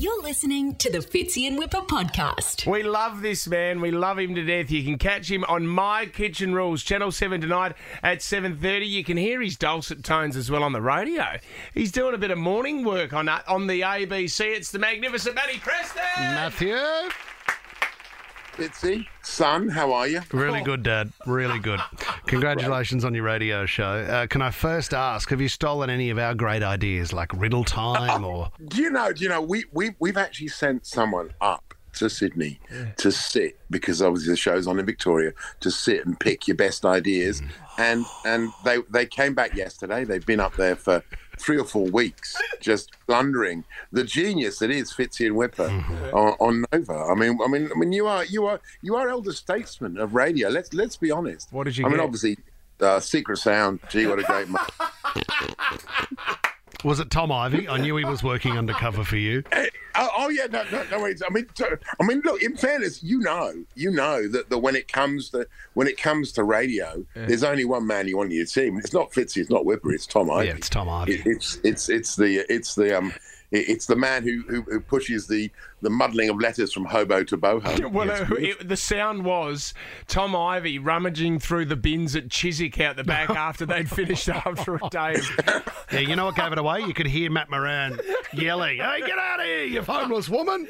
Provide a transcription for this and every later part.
You're listening to the Fitzy and Wippa podcast. We love this man. We love him to death. You can catch him on My Kitchen Rules, Channel 7 tonight at 7:30. You can hear his dulcet tones as well on the radio. He's doing a bit of morning work on the ABC. It's the magnificent Matty Preston. Matthew. Fitzy, son, how are you? Really good, Dad. Really good. Congratulations on your radio show. Can I first ask, have you stolen any of our great ideas, like Riddle Time or... Do you know, we've actually sent someone up to Sydney to sit, because obviously the show's on in Victoria, to sit and pick your best ideas. And they came back yesterday. They've been up there for 3 or 4 weeks just plundering the genius that is Fitzy and Wippa on Nova. I mean, you are elder statesman of radio. Let's be honest. What did you? I mean, obviously, Secret Sound. Gee, what a great. Was it Tom Ivey? I knew he was working undercover for you. No. I mean, look. In fairness, you know that when it comes to radio, there's only one man you want on your team. It's not Fitzy, it's not Wippa, it's Tom Ivey. Yeah, it's Tom Ivey. It's the man who pushes the muddling of letters from hobo to boho. Well, yes. The sound was Tom Ivey rummaging through the bins at Chiswick out the back after they'd finished after a day. Yeah, you know what gave it away? You could hear Matt Moran yelling, "Hey, get out of here, you homeless woman!"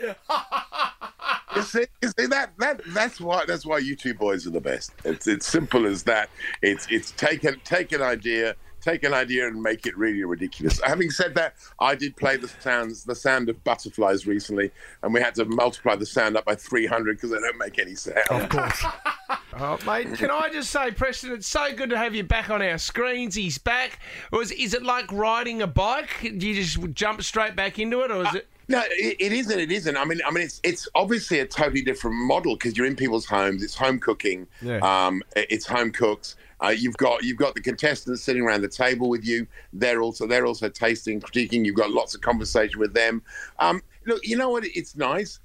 You see that's why you two boys are the best. It's simple as that. It's take an idea. Take an idea and make it really ridiculous. Having said that, I did play the sound of butterflies recently, and we had to multiply the sound up by 300 because they don't make any sound. Of course. Oh, mate, can I just say, Preston, it's so good to have you back on our screens. He's back. Is it like riding a bike? Do you just jump straight back into it, or is it... No, it isn't. It isn't. I mean, it's obviously a totally different model because you're in people's homes. It's home cooking. Yeah. It's home cooks. You've got the contestants sitting around the table with you. They're also tasting, critiquing. You've got lots of conversation with them. Look, you know what? It's nice.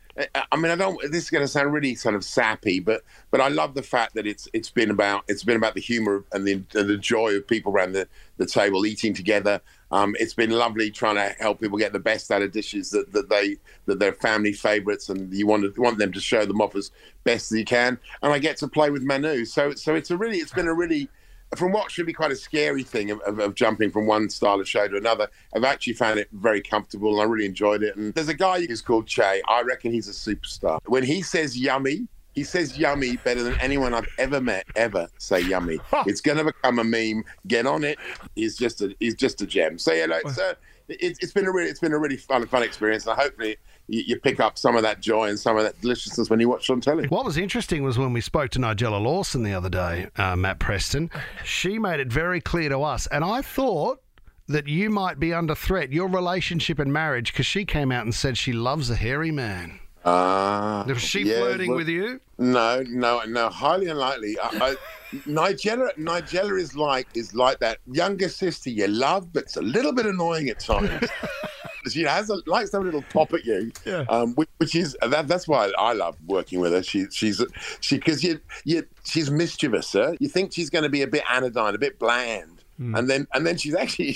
I mean, I don't. This is going to sound really sort of sappy, but I love the fact that it's been about the humour and the joy of people around the table eating together. It's been lovely trying to help people get the best out of dishes that they're family favourites, and you want them to show them off as best as you can. And I get to play with Manu, so it's been a really. From what should be quite a scary thing of jumping from one style of show to another, I've actually found it very comfortable and I really enjoyed it. And there's a guy who's called Che. I reckon he's a superstar. When he says yummy better than anyone I've ever met ever say yummy. It's going to become a meme. Get on it. He's just a gem. So yeah, it's been a really fun experience, and hopefully you pick up some of that joy and some of that deliciousness when you watch it on telly. What was interesting was when we spoke to Nigella Lawson the other day, Matt Preston, she made it very clear to us, and I thought that you might be under threat, your relationship and marriage, because she came out and said she loves a hairy man. Was she flirting with you? No, highly unlikely. Nigella is like that younger sister you love, but it's a little bit annoying at times. She likes to have a little pop at you, which is that's why I love working with her. She's mischievous, sir. You think she's going to be a bit anodyne, a bit bland. And then she's actually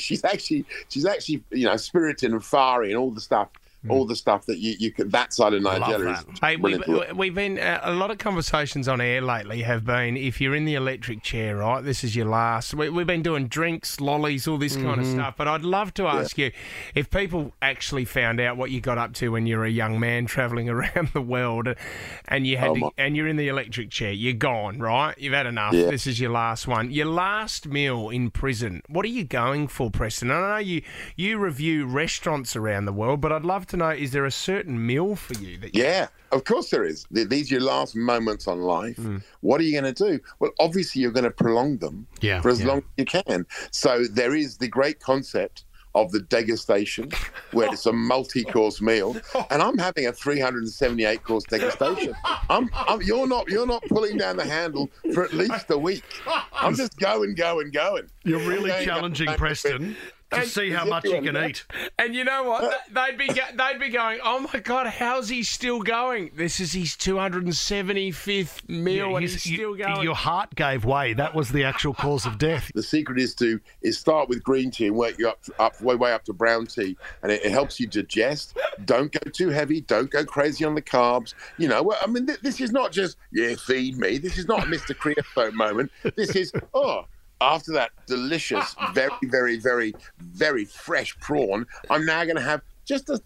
spirited and fiery and all the stuff. All the stuff that you could, that side of Nigeria is. Hey, we've been a lot of conversations on air lately have been, if you're in the electric chair, right, this is your last. We've been doing drinks, lollies, all this kind of stuff. But I'd love to ask you, if people actually found out what you got up to when you were a young man travelling around the world, and you had and you're in the electric chair, you're gone, right? You've had enough. Yeah. This is your last one. Your last meal in prison. What are you going for, Preston? I know you review restaurants around the world, but I'd love to know, is there a certain meal for you that you... Yeah, of course there is. These are your last moments on life. What are you going to do? Well, obviously you're going to prolong them for as long as you can. So there is the great concept of the degustation, where it's a multi-course meal, and I'm having a 378-course degustation. You're not pulling down the handle for at least a week. I'm just going. You're really challenging Preston. to see how much you can eat. And you know what? They'd be going, oh, my God, how's he still going? This is his 275th meal and he's still going. Your heart gave way. That was the actual cause of death. The secret is to start with green tea and work you way up to brown tea. And it helps you digest. Don't go too heavy. Don't go crazy on the carbs. You know, I mean, this is not just, yeah, feed me. This is not a Mr. Creosote moment. This is, oh, after that delicious, very, very, very, very fresh prawn, I'm now going to have just a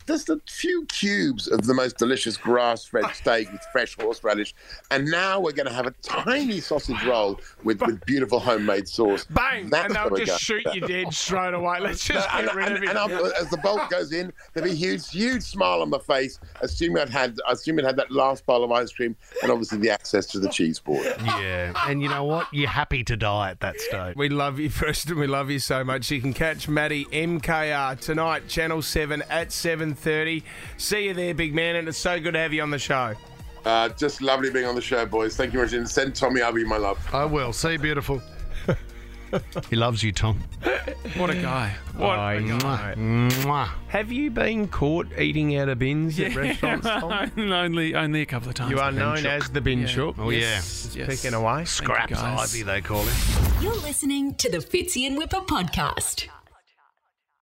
few cubes of the most delicious grass-fed steak with fresh horseradish. And now we're going to have a tiny sausage roll with beautiful homemade sauce. Bang! That's and they'll just shoot you dead straight away. Let's just get rid of it. And as the bolt goes in, there'll be a huge, huge smile on my face, assuming I'd had that last bowl of ice cream and obviously the access to the cheese board. Yeah, and you know what? You're happy to die at that stage. We love you, Preston. We love you so much. You can catch Matty MKR tonight, Channel 7 at 7:30. See you there, big man, and it's so good to have you on the show. Just lovely being on the show, boys. Thank you very much. And send Tommy Ivey my love. I will. See you, beautiful. He loves you, Tom. What a guy. What a guy. Mwah. Have you been caught eating out of bins at restaurants, Tom? Only a couple of times. You are known as the bin shook. Oh, yes. Yeah. Yes. Picking away. Scraps Ivey, they call it. You're listening to the Fitzy and Wippa podcast.